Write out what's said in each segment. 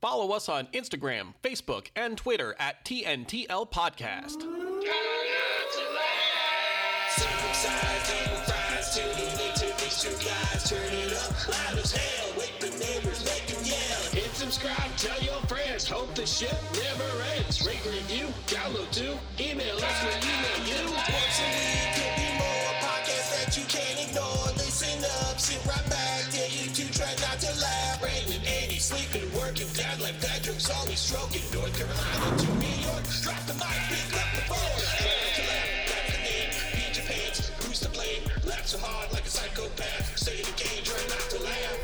Follow us on Instagram, Facebook, and Twitter at TNTL Podcast. Hit subscribe, tell your friends, hope the shit never ends. Rate, review, download too, email us when you. Once a week, could be more podcasts that you can't ignore. Listen up, sit right back, tell you to try not to laugh. Brandon, Andy, sleeping, working, dad like Patrick's always stroking. North Carolina to New York, drop the mic, pick up the board. Try to laugh, back the name, beat your pants, who's to blame? Laugh so hard like a psychopath, say it again, try not to laugh.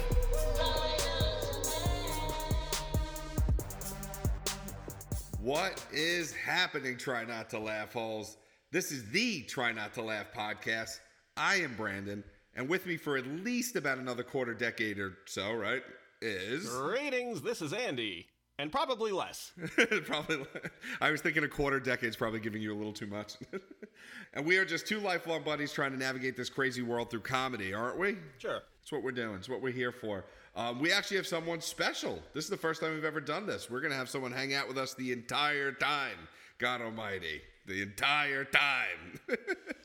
What is happening, Try Not to Laugh Holes? This is the Try Not to Laugh podcast. I am Brandon, and with me for at least about another quarter decade or so, right, is... Greetings, this is Andy, and probably less. I was thinking a quarter decade's probably giving you a little too much. And we are just two lifelong buddies trying to navigate this crazy world through comedy, aren't we? Sure. It's what we're doing. It's what we're here for. We actually have someone special. This is the first time we've ever done this. We're going to have someone hang out with us the entire time. God almighty. The entire time.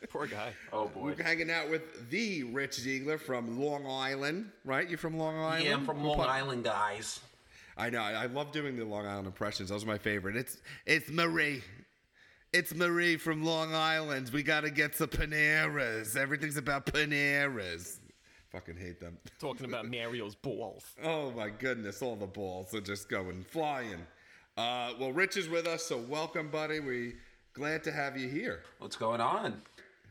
Poor guy. Oh, boy. We're hanging out with the Rich Ziegler from Long Island. Right? You from Long Island? Yeah, I'm from Long Island, guys. I know. I love doing the Long Island impressions. Those are my favorite. It's Marie. It's Marie from Long Island. We got to get some Paneras. Everything's about Paneras. Fucking hate them. Talking about Mario's balls. Oh, my goodness. All the balls are just going flying. Well, Rich is with us, so welcome, buddy. We're glad to have you here. What's going on?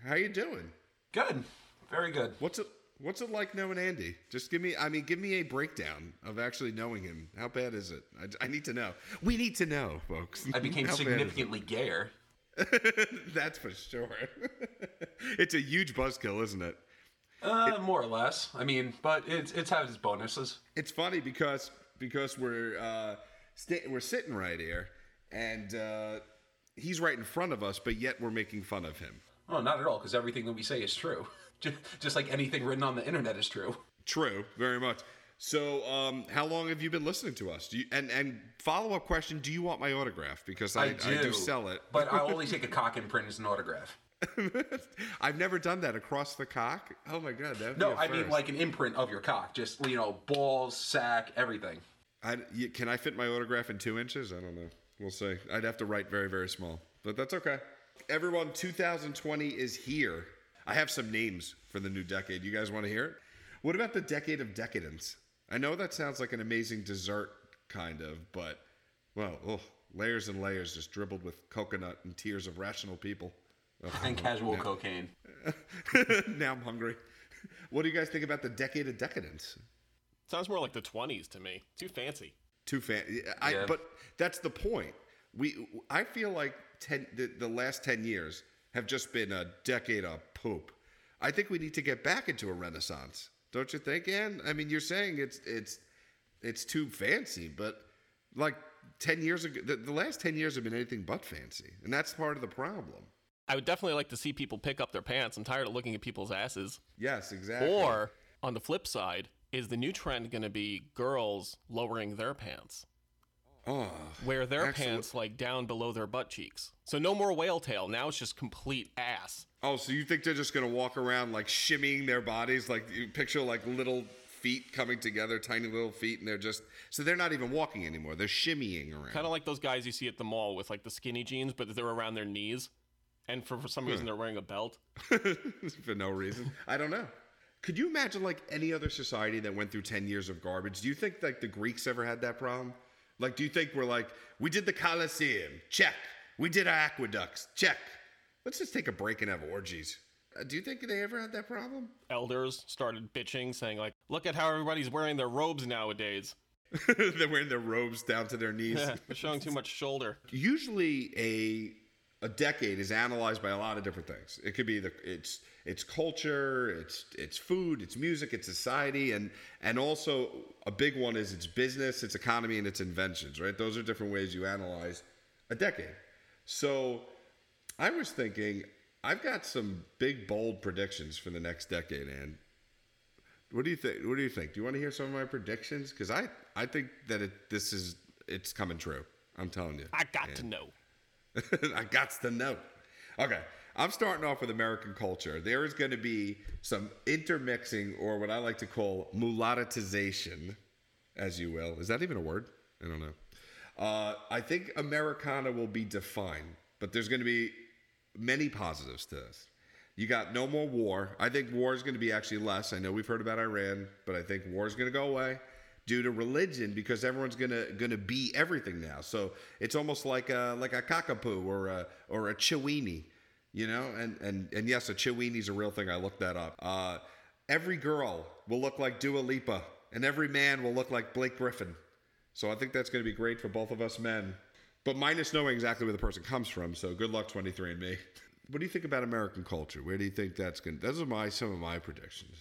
How you doing? Good. Very good. What's it like knowing Andy? Just give me a breakdown of actually knowing him. How bad is it? I need to know. We need to know, folks. I became significantly gayer. That's for sure. It's a huge buzzkill, isn't it? More or less. I mean, but it's had its bonuses. It's funny because we're sitting right here, and he's right in front of us, but yet we're making fun of him. Oh, not at all, because everything that we say is true. Just like anything written on the internet is true. True, very much. So, how long have you been listening to us? Do you, and follow-up question, do you want my autograph? Because I do sell it. But I'll only take a cock imprint as an autograph. I've never done that across the cock. Oh my god, that would be a first. Mean like an imprint of your cock, just balls, sack, everything. Can I fit my autograph in 2 inches? I don't know. We'll see. I'd have to write very, very small, but that's okay. Everyone, 2020 is here. I have some names for the new decade. You guys want to hear it? What about the decade of decadence? I know that sounds like an amazing dessert, kind of, but layers and layers just dribbled with coconut and tears of rational people. And casual cocaine. Now I'm hungry. What do you guys think about the decade of decadence? Sounds more like the 20s to me. Too fancy. Yeah. But that's the point. I feel like the last 10 years have just been a decade of poop. I think we need to get back into a renaissance. Don't you think, Ann? I mean, you're saying it's too fancy, but like 10 years ago, the last 10 years have been anything but fancy. And that's part of the problem. I would definitely like to see people pick up their pants. I'm tired of looking at people's asses. Yes, exactly. Or, on the flip side, is the new trend going to be girls lowering their pants? Oh, wear their pants, like, down below their butt cheeks. So no more whale tail. Now it's just complete ass. Oh, so you think they're just going to walk around, like, shimmying their bodies? Like, you picture, like, little feet coming together, tiny little feet, and so they're not even walking anymore. They're shimmying around. Kind of like those guys you see at the mall with, like, the skinny jeans, but they're around their knees. And for some reason, they're wearing a belt. For no reason. I don't know. Could you imagine, like, any other society that went through 10 years of garbage? Do you think, like, the Greeks ever had that problem? Like, do you think we're like, we did the Colosseum. Check. We did our aqueducts. Check. Let's just take a break and have orgies. Do you think they ever had that problem? Elders started bitching, saying, like, look at how everybody's wearing their robes nowadays. They're wearing their robes down to their knees. Yeah, they're showing too much shoulder. Usually A decade is analyzed by a lot of different things. It could be its culture, its food, its music, its society, and also a big one is its business, its economy, and its inventions, right? Those are different ways you analyze a decade. So I was thinking, I've got some big, bold predictions for the next decade, and what do you think? Do you want to hear some of my predictions? Because I think that this is it's coming true. I'm telling you. I got to know. I got to know. Okay. I'm starting off with American culture. There is going to be some intermixing, or what I like to call mulatization, as you will. Is that even a word? I don't know. I think Americana will be defined, but there's going to be many positives to this. You got no more war. I think war is going to be actually less. I know we've heard about Iran, but I think war is going to go away due to religion, because everyone's gonna be everything now. So it's almost like a cockapoo or a chiweenie. You know, and yes, a chiweenie's a real thing. I looked that up. Every girl will look like Dua Lipa, and every man will look like Blake Griffin. So I think that's going to be great for both of us men. But minus knowing exactly where the person comes from. So good luck, 23andMe. What do you think about American culture? Where do you think that's going? Those are some of my predictions.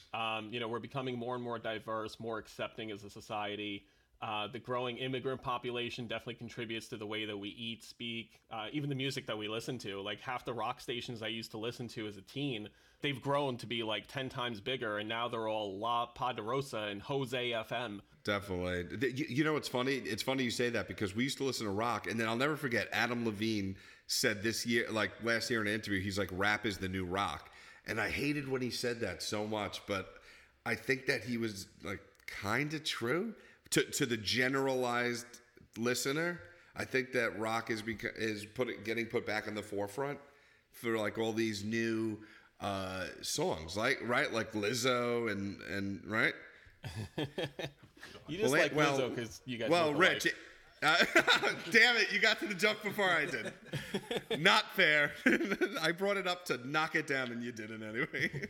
You know, we're becoming more and more diverse, more accepting as a society. The growing immigrant population definitely contributes to the way that we eat, speak, even the music that we listen to. Like half the rock stations I used to listen to as a teen, they've grown to be like 10 times bigger, and now they're all La Poderosa and Jose FM. Definitely. You know, it's funny. It's funny you say that, because we used to listen to rock, and then I'll never forget Adam Levine said last year in an interview, he's like, rap is the new rock. And I hated when he said that so much, but I think that he was like kind of true. To the generalized listener, I think that rock is getting put back in the forefront for like all these new songs, like Lizzo and right. You just Lizzo because you guys. Well, Rich, damn it, you got to the jump before I did. Not fair. I brought it up to knock it down, and you didn't anyway.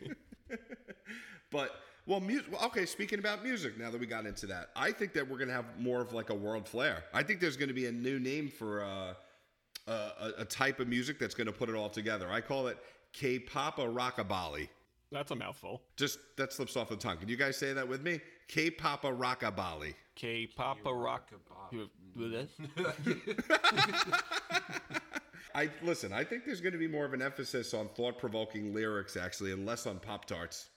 But. Well, music. Okay, speaking about music, now that we got into that, I think that we're going to have more of like a world flair. I think there's going to be a new name for a type of music that's going to put it all together. I call it K-pop rockabali. That's a mouthful. Just that slips off the tongue. Can you guys say that with me? K-pop rockabali. K-pop rockabali. Listen, I think there's going to be more of an emphasis on thought-provoking lyrics, actually, and less on Pop-Tarts.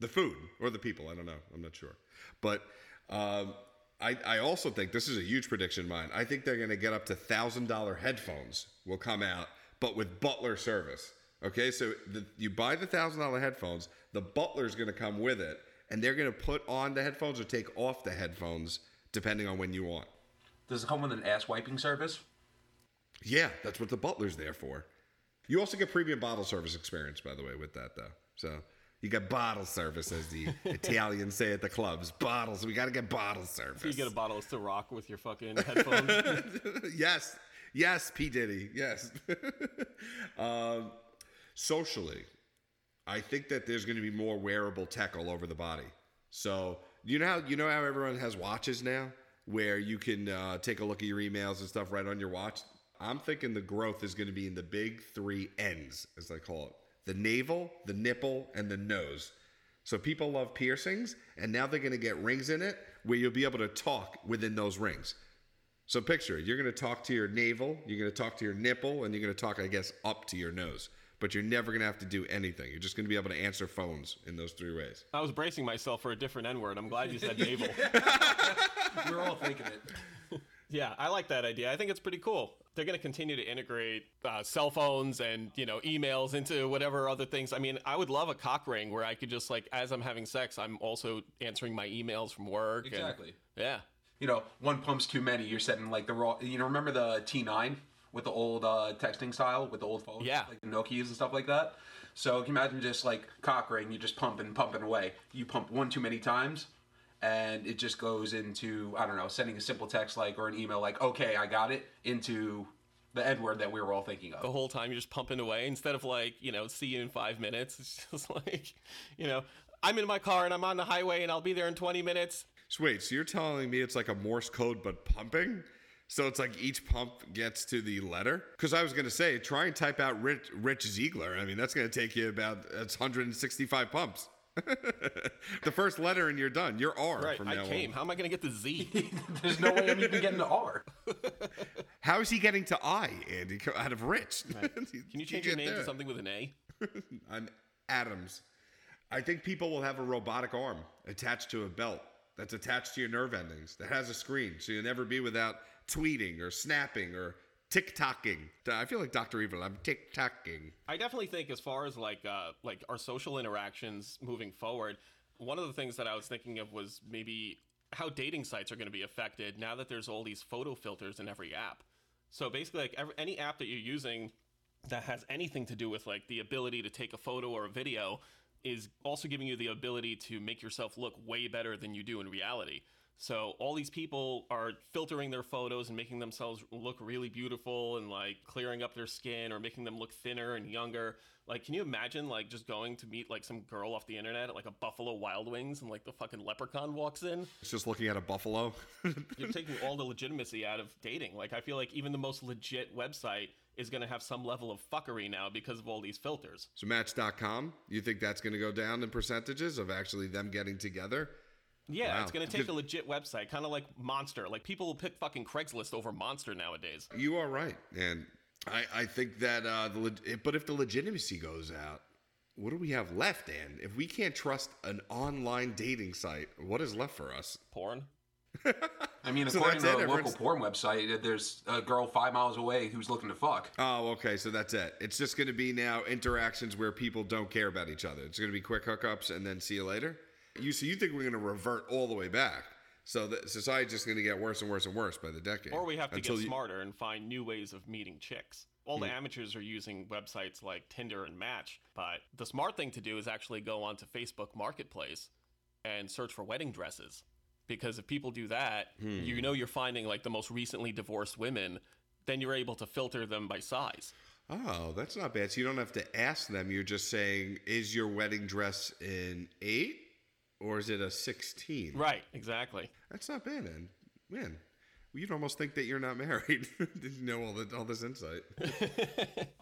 The food or the people, I don't know. I'm not sure. But I also think this is a huge prediction of mine. I think they're going to get up to $1,000 headphones will come out, but with butler service. Okay, so you buy the $1,000 headphones, the butler's going to come with it, and they're going to put on the headphones or take off the headphones depending on when you want. Does it come with an ass wiping service? Yeah, that's what the butler's there for. You also get premium bottle service experience, by the way, with that, though. So... you got bottle service, as the Italians say at the clubs. Bottles. We got to get bottle service. So you get a bottle of Ciroc with your fucking headphones. Yes. Yes, P. Diddy. Yes. Socially, I think that there's going to be more wearable tech all over the body. So you know how everyone has watches now where you can take a look at your emails and stuff right on your watch? I'm thinking the growth is going to be in the big three N's, as I call it. The navel, the nipple, and the nose. So people love piercings, and now they're going to get rings in it where you'll be able to talk within those rings. So picture, you're going to talk to your navel, you're going to talk to your nipple, and you're going to talk, I guess, up to your nose. But you're never going to have to do anything. You're just going to be able to answer phones in those three ways. I was bracing myself for a different N-word. I'm glad you said navel. We're all thinking it. Yeah, I like that idea. I think it's pretty cool. They're going to continue to integrate cell phones and, you know, emails into whatever other things. I mean, I would love a cock ring where I could just, like, as I'm having sex, I'm also answering my emails from work. Exactly. And, yeah. You know, one pump's too many. You're setting, like, the raw... You know, remember the T9 with the old texting style, with the old phones? Yeah. Like the Nokias and stuff like that? So can you imagine just, like, cock ring, you just pumping away. You pump one too many times, and it just goes into, I don't know, sending a simple text like, or an email like, okay, I got it, into the N-word that we were all thinking of. The whole time you're just pumping away instead of like, you know, see you in 5 minutes. It's just like, you know, I'm in my car and I'm on the highway and I'll be there in 20 minutes. So wait, so you're telling me it's like a Morse code but pumping? So it's like each pump gets to the letter? Because I was going to say, try and type out Rich Ziegler. I mean, that's going to take you about 165 pumps. The first letter and you're done. You're R right, from now on. I came. How am I going to get to Z? There's no way I'm even getting to R. How is he getting to I, Andy, out of Rich? Right. Can you change your name to something with an A? I'm Adams. I think people will have a robotic arm attached to a belt that's attached to your nerve endings that has a screen, so you'll never be without tweeting or snapping or TikToking. I feel like Dr. Evil. I'm TikToking. I definitely think as far as like our social interactions moving forward, one of the things that I was thinking of was maybe how dating sites are going to be affected now that there's all these photo filters in every app. So basically, like any app that you're using that has anything to do with like the ability to take a photo or a video is also giving you the ability to make yourself look way better than you do in reality. So all these people are filtering their photos and making themselves look really beautiful and like clearing up their skin or making them look thinner and younger. Like, can you imagine like just going to meet like some girl off the internet at like a Buffalo Wild Wings and like the fucking leprechaun walks in? It's just looking at a buffalo. You're taking all the legitimacy out of dating. Like, I feel like even the most legit website is going to have some level of fuckery now because of all these filters. So Match.com, you think that's going to go down in percentages of actually them getting together? Yeah, wow. It's going to take a legit website, kind of like Monster. Like, people will pick fucking Craigslist over Monster nowadays. You are right. And I think that, but if the legitimacy goes out, what do we have left, Dan? If we can't trust an online dating site, what is left for us? Porn. I mean, according to a local porn website, there's a girl 5 miles away who's looking to fuck. Oh, okay. So that's it. It's just going to be now interactions where people don't care about each other. It's going to be quick hookups and then see you later. So you think we're going to revert all the way back. So the society's just going to get worse and worse and worse by the decade. Or we have to get smarter and find new ways of meeting chicks. All the amateurs are using websites like Tinder and Match. But the smart thing to do is actually go onto Facebook Marketplace and search for wedding dresses. Because if people do that, you know you're finding like the most recently divorced women, then you're able to filter them by size. Oh, that's not bad. So you don't have to ask them. You're just saying, is your wedding dress an 8 or is it a 16? Right, exactly. That's not bad, man. You'd almost think that you're not married. You know all this insight.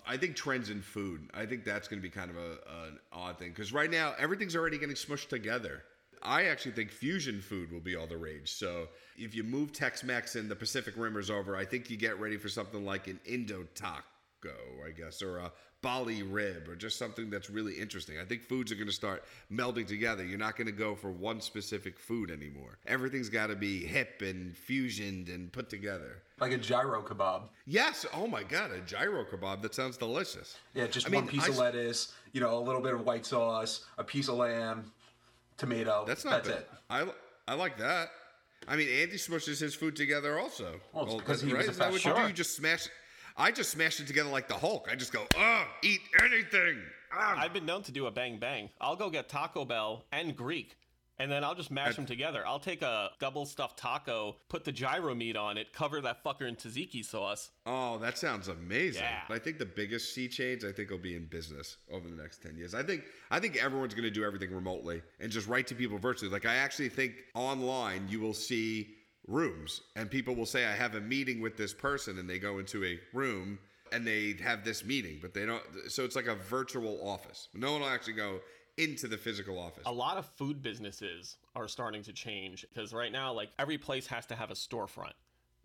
I think trends in food. I think that's going to be kind of an odd thing. Because right now, everything's already getting smushed together. I actually think fusion food will be all the rage. So if you move Tex-Mex and the Pacific Rimmer's over, I think you get ready for something like an Indo taco, I guess, or a Bali rib, or just something that's really interesting. I think foods are going to start melding together. You're not going to go for one specific food anymore. Everything's got to be hip and fusioned and put together. Like a gyro kebab. Yes. Oh, my God. A gyro kebab. That sounds delicious. Yeah, just one piece of lettuce, a little bit of white sauce, a piece of lamb. Tomato. That's it. I like that. I mean, Andy smushes his food together also. Well, because he was a fast shark. I just smash it together like the Hulk. I just go, eat anything. I've been known to do a bang bang. I'll go get Taco Bell and Greek, and then I'll just mash them together. I'll take a double stuffed taco, put the gyro meat on it, cover that fucker in tzatziki sauce. Oh, that sounds amazing. Yeah. But I think the biggest sea change, will be in business over the next 10 years. I think everyone's going to do everything remotely and just write to people virtually. Like, I actually think online you will see rooms and people will say, I have a meeting with this person, and they go into a room and they have this meeting, but they don't. So it's like a virtual office. No one will actually go into the physical office. A lot of food businesses are starting to change because right now, like, every place has to have a storefront.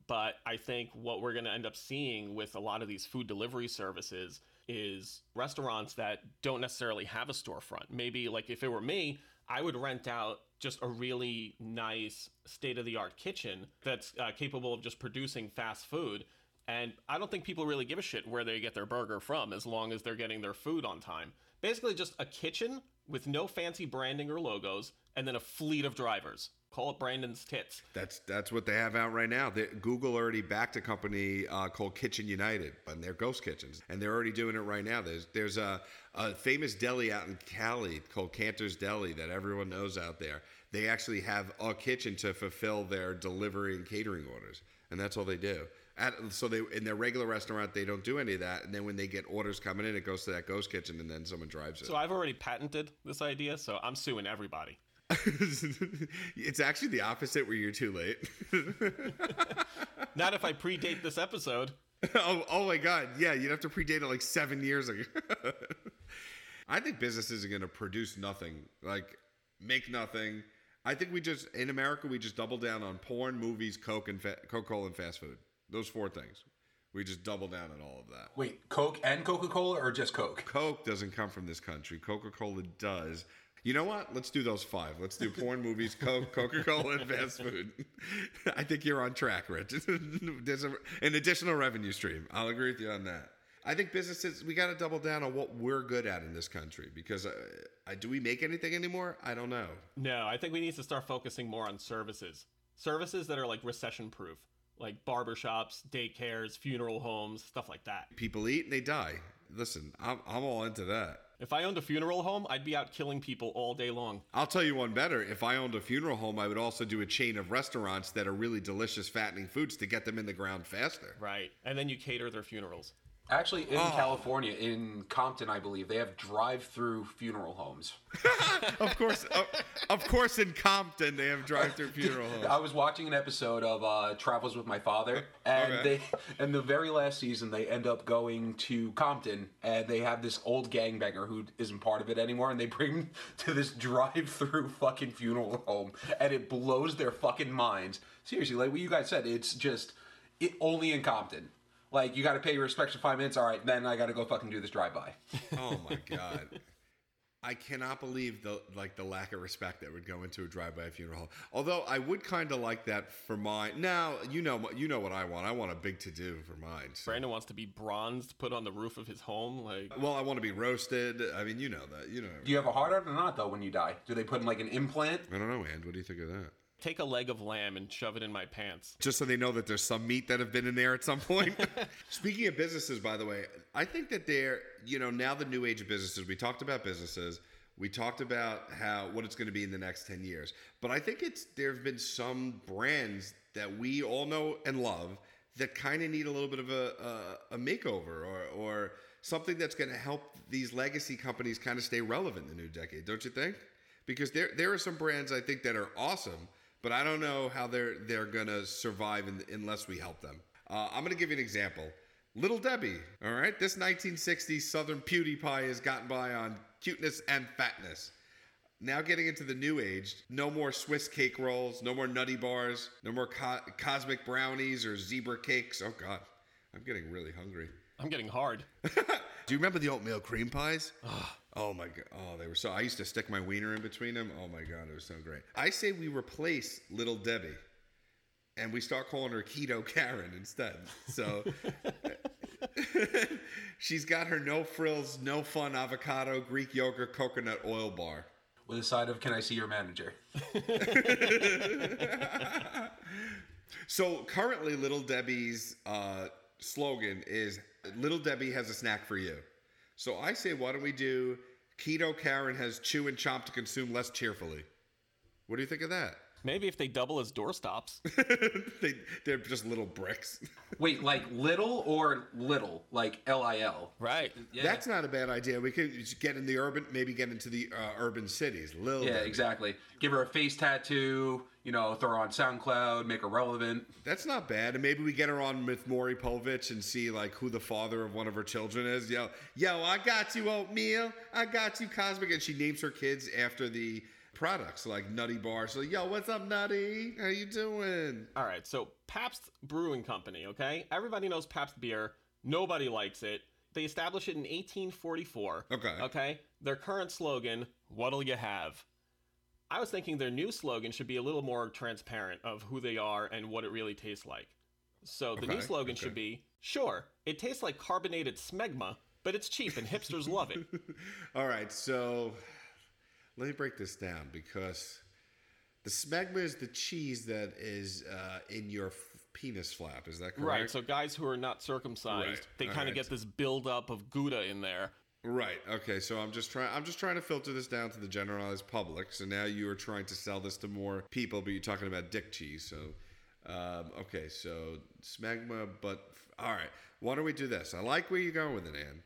But I think what we're going to end up seeing with a lot of these food delivery services is restaurants that don't necessarily have a storefront. Maybe, like, if it were me, I would rent out just a really nice state-of-the-art kitchen that's capable of just producing fast food. And I don't think people really give a shit where they get their burger from, as long as they're getting their food on time. Basically just a kitchen with no fancy branding or logos, and then a fleet of drivers. Call it Brandon's Tits. That's what they have out right now. Google already backed a company called Kitchen United, and they're ghost kitchens. And they're already doing it right now. There's a famous deli out in Cali called Cantor's Deli that everyone knows out there. They actually have a kitchen to fulfill their delivery and catering orders. And that's all they do. In their regular restaurant, they don't do any of that. And then when they get orders coming in, it goes to that ghost kitchen, and then someone drives it. So I've already patented this idea, so I'm suing everybody. It's actually the opposite, where you're too late. Not if I predate this episode. Oh my God. Yeah, you'd have to predate it like 7 years ago. I think businesses are going to produce nothing, like make nothing. I think in America, we just double down on porn, movies, Coke, and Coca-Cola and fast food. Those four things. We just double down on all of that. Wait, Coke and Coca-Cola, or just Coke? Coke doesn't come from this country. Coca-Cola does. You know what? Let's do those five. Let's do porn, movies, Coke, Coca-Cola, and fast food. I think you're on track, Rich. There's an additional revenue stream. I'll agree with you on that. I think businesses, we got to double down on what we're good at in this country, because do we make anything anymore? I don't know. No, I think we need to start focusing more on services. Services that are like recession-proof, like barbershops, daycares, funeral homes, stuff like that. People eat and they die. Listen, I'm all into that. If I owned a funeral home, I'd be out killing people all day long. I'll tell you one better. If I owned a funeral home, I would also do a chain of restaurants that are really delicious, fattening foods to get them in the ground faster. Right. And then you cater their funerals. Actually, in California, in Compton, I believe, they have drive-through funeral homes. Of course, in Compton, they have drive-through funeral homes. I was watching an episode of Travels with My Father, and and the very last season, they end up going to Compton, and they have this old gangbanger who isn't part of it anymore, and they bring him to this drive-through fucking funeral home, and it blows their fucking minds. Seriously, like what you guys said, it's just only in Compton. Like, you got to pay your respects for 5 minutes. All right, then I got to go fucking do this drive-by. Oh, my God. I cannot believe the lack of respect that would go into a drive-by funeral home. Although, I would kind of like that for mine. Now, you know what I want. I want a big to-do for mine. So. Brandon wants to be bronzed, put on the roof of his home. Well, I want to be roasted. I mean, you know that. You know. Do you have a heart-on or not, though, when you die? Do they put in, like, an implant? I don't know, Ann. What do you think of that? Take a leg of lamb and shove it in my pants. Just so they know that there's some meat that have been in there at some point. Speaking of businesses, by the way, I think that they're, now the new age of businesses. We talked about businesses. We talked about what it's going to be in the next 10 years. But I think there have been some brands that we all know and love that kind of need a little bit of a makeover or something that's going to help these legacy companies kind of stay relevant in the new decade, don't you think? Because there are some brands I think that are awesome, but I don't know how they're going to survive unless we help them. I'm going to give you an example. Little Debbie, all right? This 1960s Southern Beauty Pie has gotten by on cuteness and fatness. Now getting into the new age, no more Swiss cake rolls, no more nutty bars, no more cosmic brownies or zebra cakes. Oh, God, I'm getting really hungry. I'm getting hard. Do you remember the oatmeal cream pies? Oh, my God. Oh, they were I used to stick my wiener in between them. Oh, my God. It was so great. I say we replace Little Debbie, and we start calling her Keto Karen instead. So she's got her no frills, no fun avocado, Greek yogurt, coconut oil bar. With a side of, can I see your manager? So currently Little Debbie's... slogan is Little Debbie has a snack for you. So I say, why don't we do Keto Karen has chew and chomp to consume less cheerfully? What do you think of that? Maybe if they double as doorstops. They're just little bricks. Wait, like little or little? Like L-I-L. Right. Yeah. That's not a bad idea. We could get in the urban, maybe get into the urban cities. Little Yeah, Debbie. Exactly. Give her a face tattoo, throw her on SoundCloud, make her relevant. That's not bad. And maybe we get her on with Maury Povich and see like who the father of one of her children is. Yo, I got you, oatmeal. I got you, Cosmic. And she names her kids after the... products like Nutty Bar. So, yo, what's up, Nutty? How you doing? All right, so Pabst Brewing Company, okay? Everybody knows Pabst beer. Nobody likes it. They established it in 1844. Okay? Their current slogan, what'll you have? I was thinking their new slogan should be a little more transparent of who they are and what it really tastes like. So the new slogan should be, sure, it tastes like carbonated smegma, but it's cheap and hipsters love it. All right, so... let me break this down, because the smegma is the cheese that is in your penis flap. Is that correct? Right. So guys who are not circumcised, right. They kind of get this buildup of Gouda in there. Right. Okay. So I'm just trying to filter this down to the generalized public. So now you are trying to sell this to more people, but you're talking about dick cheese. So, okay. So smegma, but all right. Why don't we do this? I like where you're going with it, Ann.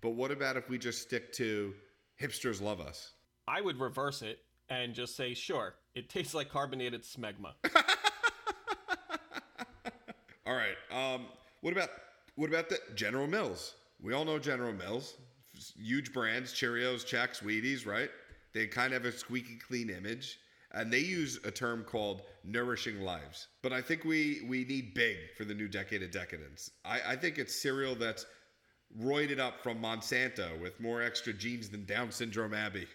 But what about if we just stick to hipsters love us? I would reverse it and just say, sure, it tastes like carbonated smegma. All right. What about the General Mills? We all know General Mills. Huge brands, Cheerios, Chex, Wheaties, right? They kind of have a squeaky clean image. And they use a term called nourishing lives. But I think we need big for the new decade of decadence. I think it's cereal that's roided up from Monsanto with more extra genes than Down Syndrome Abbey.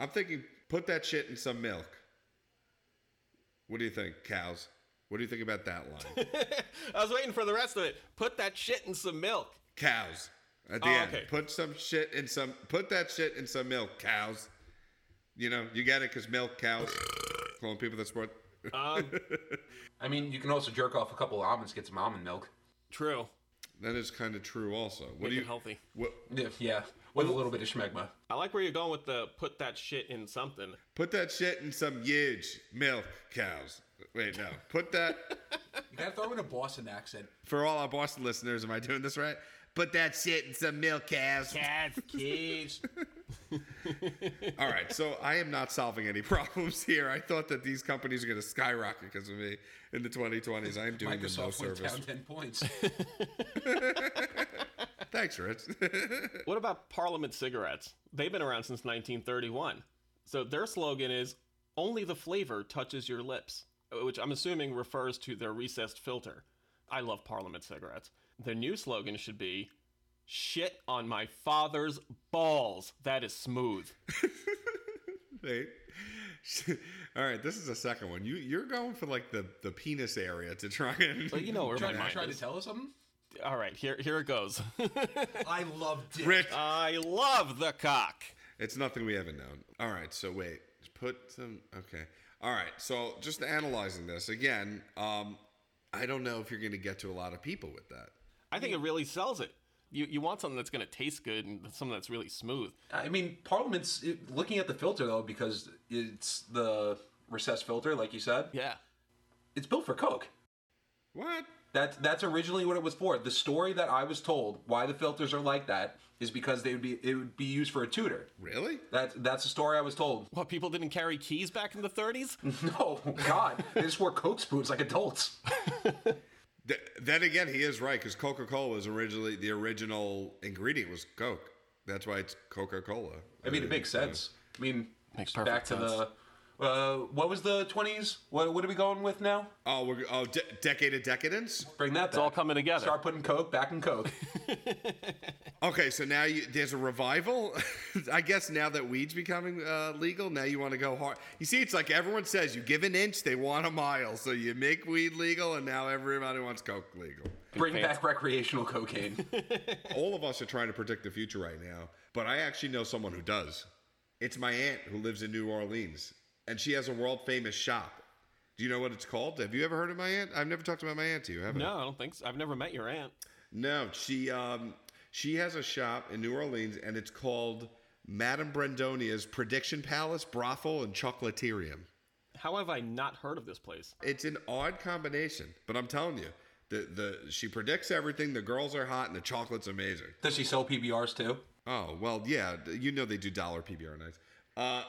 I'm thinking put that shit in some milk. What do you think, cows? What do you think about that line? I was waiting for the rest of it. Put that shit in some milk. Cows. At the end. Okay. Put that shit in some milk, cows. You know, you get it because milk, cows. Calling people that sport. I mean, you can also jerk off a couple of almonds, get some almond milk. True. That is kind of true also. What do you healthy? What, yeah, with a little bit of schmegma. I like where you're going with the put that shit in something. Put that shit in some huge milk, cows. Wait, no. Put that... You gotta throw in a Boston accent. For all our Boston listeners, am I doing this right? Put that shit in some milk, cows. Kids. All right, so I am not solving any problems here. I thought that these companies are going to skyrocket because of me in the 2020s. I am doing Microsoft the no service. Microsoft went down 10 points. Thanks, Rich. What about Parliament cigarettes? They've been around since 1931. So their slogan is, only the flavor touches your lips, which I'm assuming refers to their recessed filter. I love Parliament cigarettes. Their new slogan should be, shit on my father's balls. That is smooth. Hey. All right, this is the second one. You're going for like the penis area to try and... Well, you know where my mind is. Trying to tell us something? All right, here it goes. I love dick. Rick. I love the cock. It's nothing we haven't known. All right, so wait. Put some... Okay. All right, so just analyzing this. Again, I don't know if you're going to get to a lot of people with that. I think it really sells it. You want something that's going to taste good and something that's really smooth. I mean, Parliament's looking at the filter, though, because it's the recessed filter, like you said. Yeah. It's built for Coke. What? That's originally what it was for. The story that I was told why the filters are like that is because it would be used for a tutor. Really? That's the story I was told. What, people didn't carry keys back in the 30s? No, God. They just wore Coke spoons like adults. Then again, he is right, because Coca-Cola was originally, the original ingredient was Coke. That's why it's Coca-Cola. I mean, it makes sense. I mean, makes perfect back to sense. What was the 20s? What are we going with now? Oh, Decade of Decadence? Bring that back. It's all coming together. Start putting Coke back in Coke. Okay, so now there's a revival? I guess now that weed's becoming legal, now you want to go hard. You see, it's like everyone says, you give an inch, they want a mile. So you make weed legal, and now everybody wants Coke legal. Bring back recreational cocaine. All of us are trying to predict the future right now, but I actually know someone who does. It's my aunt who lives in New Orleans. And she has a world-famous shop. Do you know what it's called? Have you ever heard of my aunt? I've never talked about my aunt to you, have I? No, I don't think so. I've never met your aunt. No, she has a shop in New Orleans, and it's called Madame Brandonia's Prediction Palace, Brothel, and Chocolaterium. How have I not heard of this place? It's an odd combination, but I'm telling you, she predicts everything, the girls are hot, and the chocolate's amazing. Does she sell PBRs too? Oh, well, yeah. You know they do dollar PBR nights.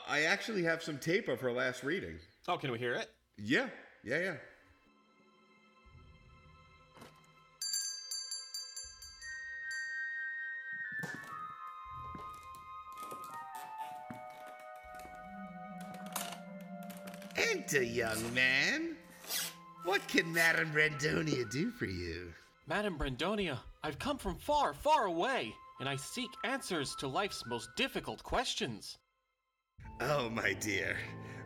I actually have some tape of her last reading. Oh, can we hear it? Yeah. Enter, young man. What can Madame Brandonia do for you? Madame Brandonia, I've come from far, far away, and I seek answers to life's most difficult questions. Oh, my dear,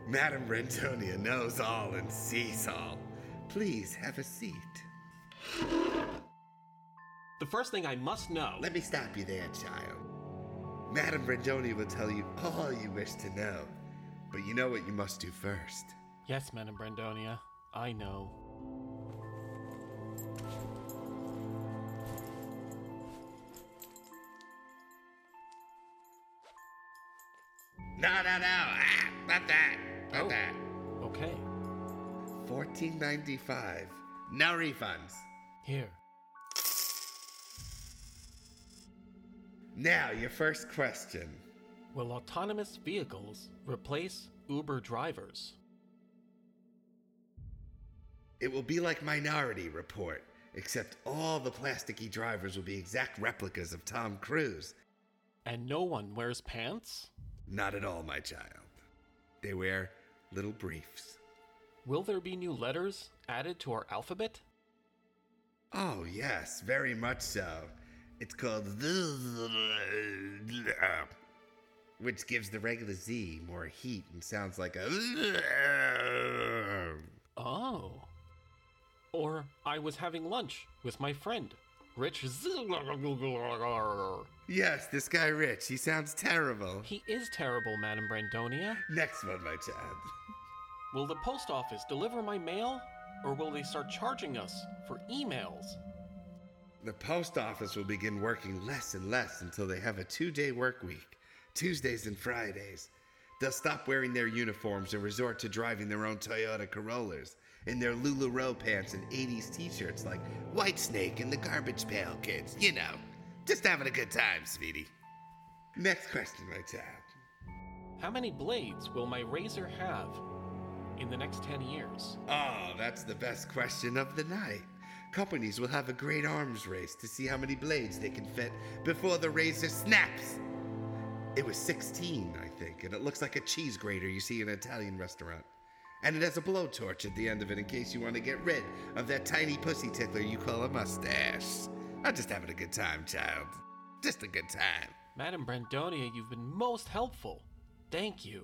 Madame Brandonia knows all and sees all. Please have a seat. The first thing I must know... Let me stop you there, child. Madame Brandonia will tell you all you wish to know, but you know what you must do first. Yes, Madame Brandonia, I know. No. Not that. Not that. Okay. $14.95. No refunds. Here. Now, your first question. Will autonomous vehicles replace Uber drivers? It will be like Minority Report, except all the plasticky drivers will be exact replicas of Tom Cruise. And no one wears pants? Not at all, my child. They wear little briefs. Will there be new letters added to our alphabet? Oh, yes, very much so. It's called... which gives the regular Z more heat and sounds like a... Oh. Or I was having lunch with my friend, Rich Ziegler. Yes, this guy Rich. He sounds terrible. He is terrible, Madame Brandonia. Next one, my child. Will the post office deliver my mail, or will they start charging us for emails? The post office will begin working less and less until they have a 2-day work week, Tuesdays and Fridays. They'll stop wearing their uniforms and resort to driving their own Toyota Corollas in their LuLaRoe pants and 80s t-shirts like Whitesnake and the Garbage Pail Kids. You know, just having a good time, sweetie. Next question, my child. How many blades will my razor have in the next 10 years? Oh, that's the best question of the night. Companies will have a great arms race to see how many blades they can fit before the razor snaps. It was 16, I think, and it looks like a cheese grater you see in an Italian restaurant. And it has a blowtorch at the end of it in case you want to get rid of that tiny pussy tickler you call a mustache. I'm just having a good time, child. Just a good time. Madame Brandonia, you've been most helpful. Thank you.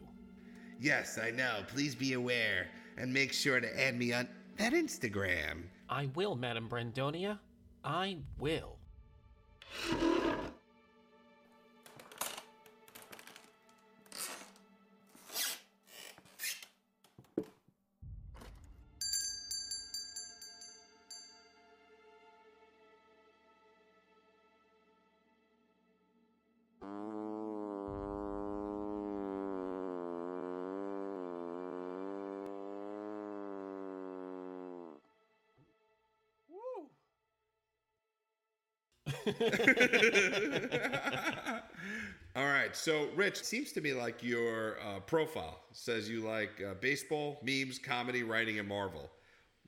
Yes, I know. Please be aware and make sure to add me on that Instagram. I will, Madame Brandonia. I will. All right, so Rich, it seems to me like your profile says you like baseball, memes, comedy, writing, and Marvel.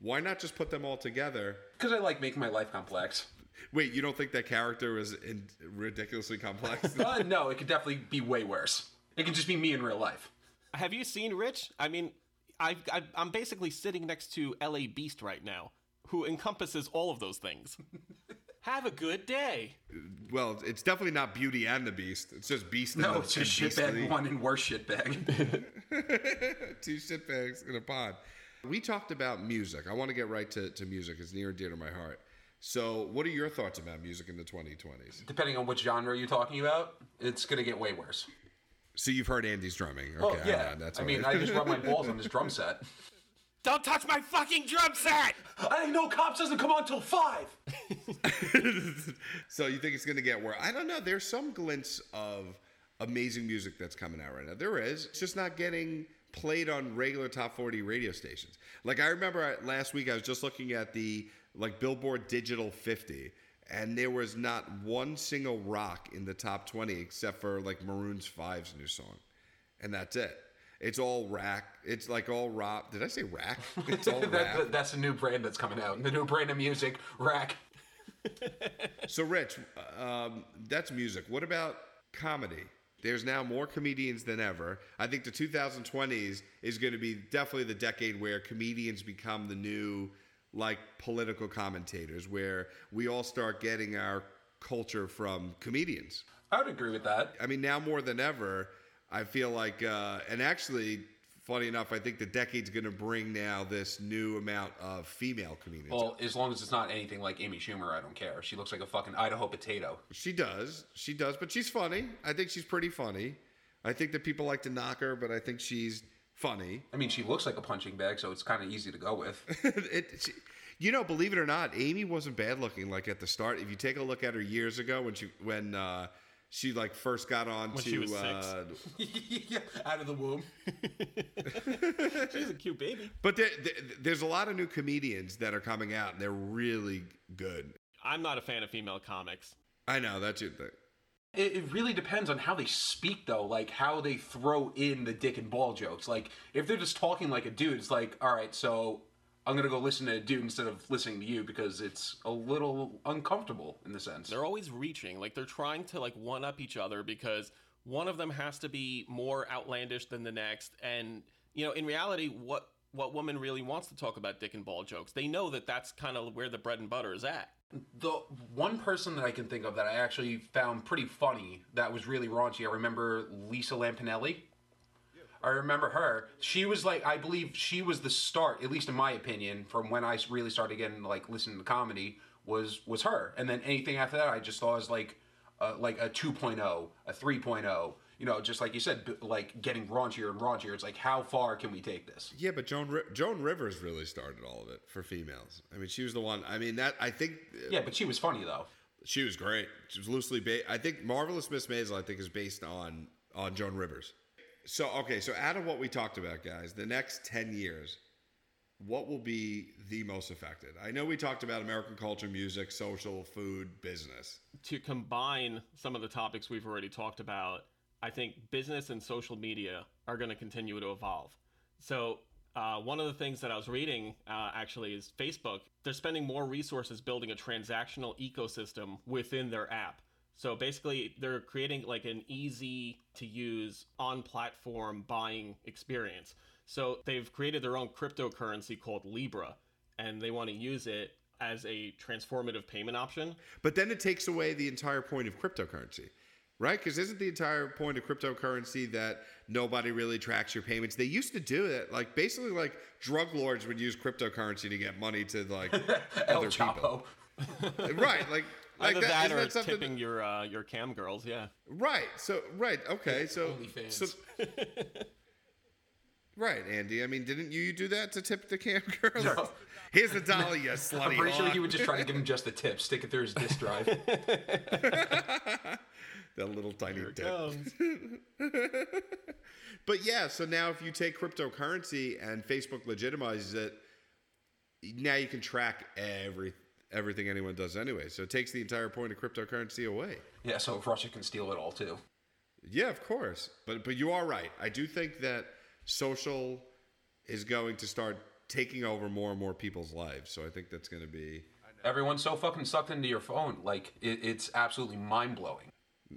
Why not just put them all together? Because I like making my life complex. Wait, you don't think that character is ridiculously complex? No, it could definitely be way worse. It could just be me in real life. Have you seen Rich? I mean, I'm basically sitting next to L.A. Beast right now, who encompasses all of those things. Have a good day. Well, it's definitely not Beauty and the Beast. It's just Beast. No, it's just shitbag one and worse shitbag. 2 shitbags in a pod. We talked about music. I want to get right to music. It's near and dear to my heart. So what are your thoughts about music in the 2020s? Depending on which genre you're talking about, it's going to get way worse. So you've heard Andy's drumming. Okay, oh, yeah. I just rub my balls on this drum set. Don't touch my fucking drum set! I know Cops doesn't come on till 5! So you think it's going to get worse? I don't know. There's some glimpse of amazing music that's coming out right now. There is. It's just not getting played on regular top 40 radio stations. Like, I remember last week I was just looking at the Billboard Digital 50, and there was not one single rock in the top 20 except for Maroon 5's new song. And that's it. It's all rack. It's all rap. Did I say rack? It's all rap. That's a new brand that's coming out. The new brand of music, rack. So, Rich, that's music. What about comedy? There's now more comedians than ever. I think the 2020s is going to be definitely the decade where comedians become the new, political commentators, where we all start getting our culture from comedians. I would agree with that. I mean, now more than ever, I feel and actually, funny enough, I think the decade's going to bring now this new amount of female comedians. Well, as long as it's not anything like Amy Schumer, I don't care. She looks like a fucking Idaho potato. She does, but she's funny. I think she's pretty funny. I think that people like to knock her, but I think she's funny. I mean, she looks like a punching bag, so it's kind of easy to go with. Believe it or not, Amy wasn't bad looking at the start. If you take a look at her years ago when she first got on when she was 6. Yeah, out of the womb. She's a cute baby. But there's a lot of new comedians that are coming out, and they're really good. I'm not a fan of female comics. I know, that's your thing. It really depends on how they speak, though, how they throw in the dick and ball jokes. If they're just talking like a dude, it's all right, so I'm going to go listen to a dude instead of listening to you because it's a little uncomfortable in the sense. They're always reaching. They're trying to, one-up each other because one of them has to be more outlandish than the next. And, in reality, what what woman really wants to talk about dick and ball jokes. They know that that's kind of where the bread and butter is at. The one person that I can think of that I actually found pretty funny that was really raunchy, I remember Lisa Lampanelli. I remember her. She was like, I believe she was the start, at least in my opinion, from when I really started getting like listening to comedy was her. And then anything after that, I just thought was like a 2.0, a 3.0. You know, just like you said, like getting raunchier and raunchier. It's like, how far can we take this? Yeah, but Joan Rivers really started all of it for females. I mean, she was the one. I mean, that I think. Yeah, but she was funny though. She was great. She was loosely based. I think Marvelous Miss Maisel, I think, is based on Joan Rivers. So okay, so out of what we talked about, guys, the next 10 years, what will be the most affected? I know we talked about American culture, music, social, food, business. To combine some of the topics we've already talked about. I think business and social media are going to continue to evolve. So one of the things that I was reading actually is Facebook. They're spending more resources building a transactional ecosystem within their app. So basically they're creating like an easy to use on platform buying experience. So they've created their own cryptocurrency called Libra, and they want to use it as a transformative payment option. But then it takes away the entire point of cryptocurrency. Right? Because isn't the entire point of cryptocurrency that nobody really tracks your payments? They used to do it. Like, basically, like, drug lords would use cryptocurrency to get money to, like, other people. Right. Like that or something... tipping your cam girls, yeah. Right. So, right. Okay. So, right, Andy. I mean, didn't you do that to tip the cam girls? No. Here's the dollar, you slutty. I'm pretty sure you would just try to give him just the tip, stick it through his disk drive. That little tiny dick. But yeah, so now if you take cryptocurrency and Facebook legitimizes it, now you can track everything anyone does anyway. So it takes the entire point of cryptocurrency away. Yeah, so if Russia can steal it all too. Yeah, of course. But you are right. I do think that social is going to start taking over more and more people's lives. So I think that's going to be... Everyone's so fucking sucked into your phone. Like, it's absolutely mind-blowing.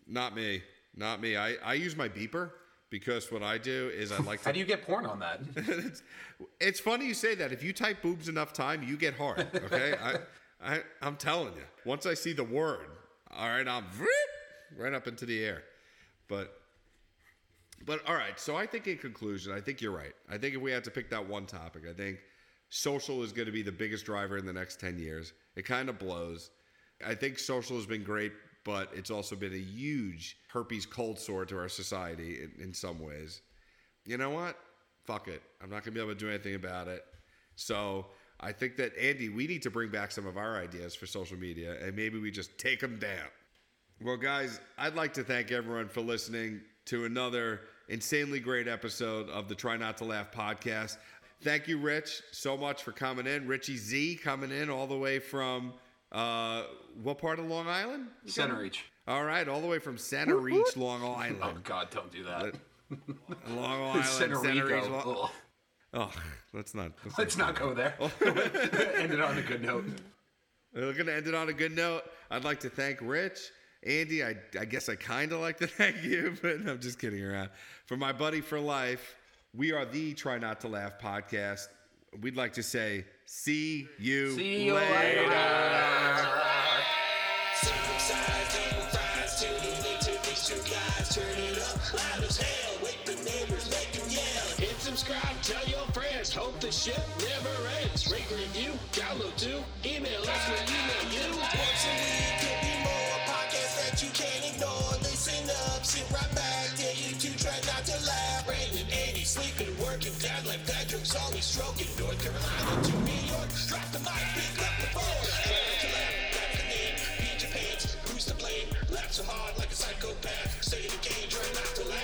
Not me. I use my beeper because what I do is I like to... How do you get porn on that? It's funny you say that. If you type boobs enough time, you get hard, okay? I'm telling you. Once I see the word, all right, I'm right up into the air. But all right, so I think in conclusion, I think you're right. I think if we had to pick that one topic, I think social is going to be the biggest driver in the next 10 years. It kind of blows. I think social has been great, but it's also been a huge herpes cold sore to our society in some ways. You know what? Fuck it. I'm not going to be able to do anything about it. So I think that, Andy, we need to bring back some of our ideas for social media, and maybe we just take them down. Well, guys, I'd like to thank everyone for listening to another insanely great episode of the Try Not to Laugh podcast. Thank you, Rich, so much for coming in. Richie Z coming in all the way from... what part of Long Island? Center Reach. All right, all the way from Center Reach, Long Island. Oh God, don't do that. Long Island, Center Reach. Let's not go there. End it on a good note. We're gonna end it on a good note. I'd like to thank Rich, Andy. I guess I kind of like to thank you, but I'm just kidding around. For my buddy for life, we are the Try Not to Laugh podcast. We'd like to say, see you later. Circumcised, double fries, to the neck to these two guys. Turn it up loud as hell, wake the neighbors, make them yell. Hit subscribe, tell your friends, hope the shit never ends. Rate, review, download too, email us when you know you. Once a week, could be more podcasts that you can't ignore. Listen up, sit right back, there you two try not to laugh. Brandon, Andy, sleeping, working, dad like Patrick's always stroking. North Carolina to New York, drop the mic, pick up the phone. Try not to laugh, back the name, beat your pants, who's to blame? Laugh so hard like a psychopath, say it again, try not to laugh.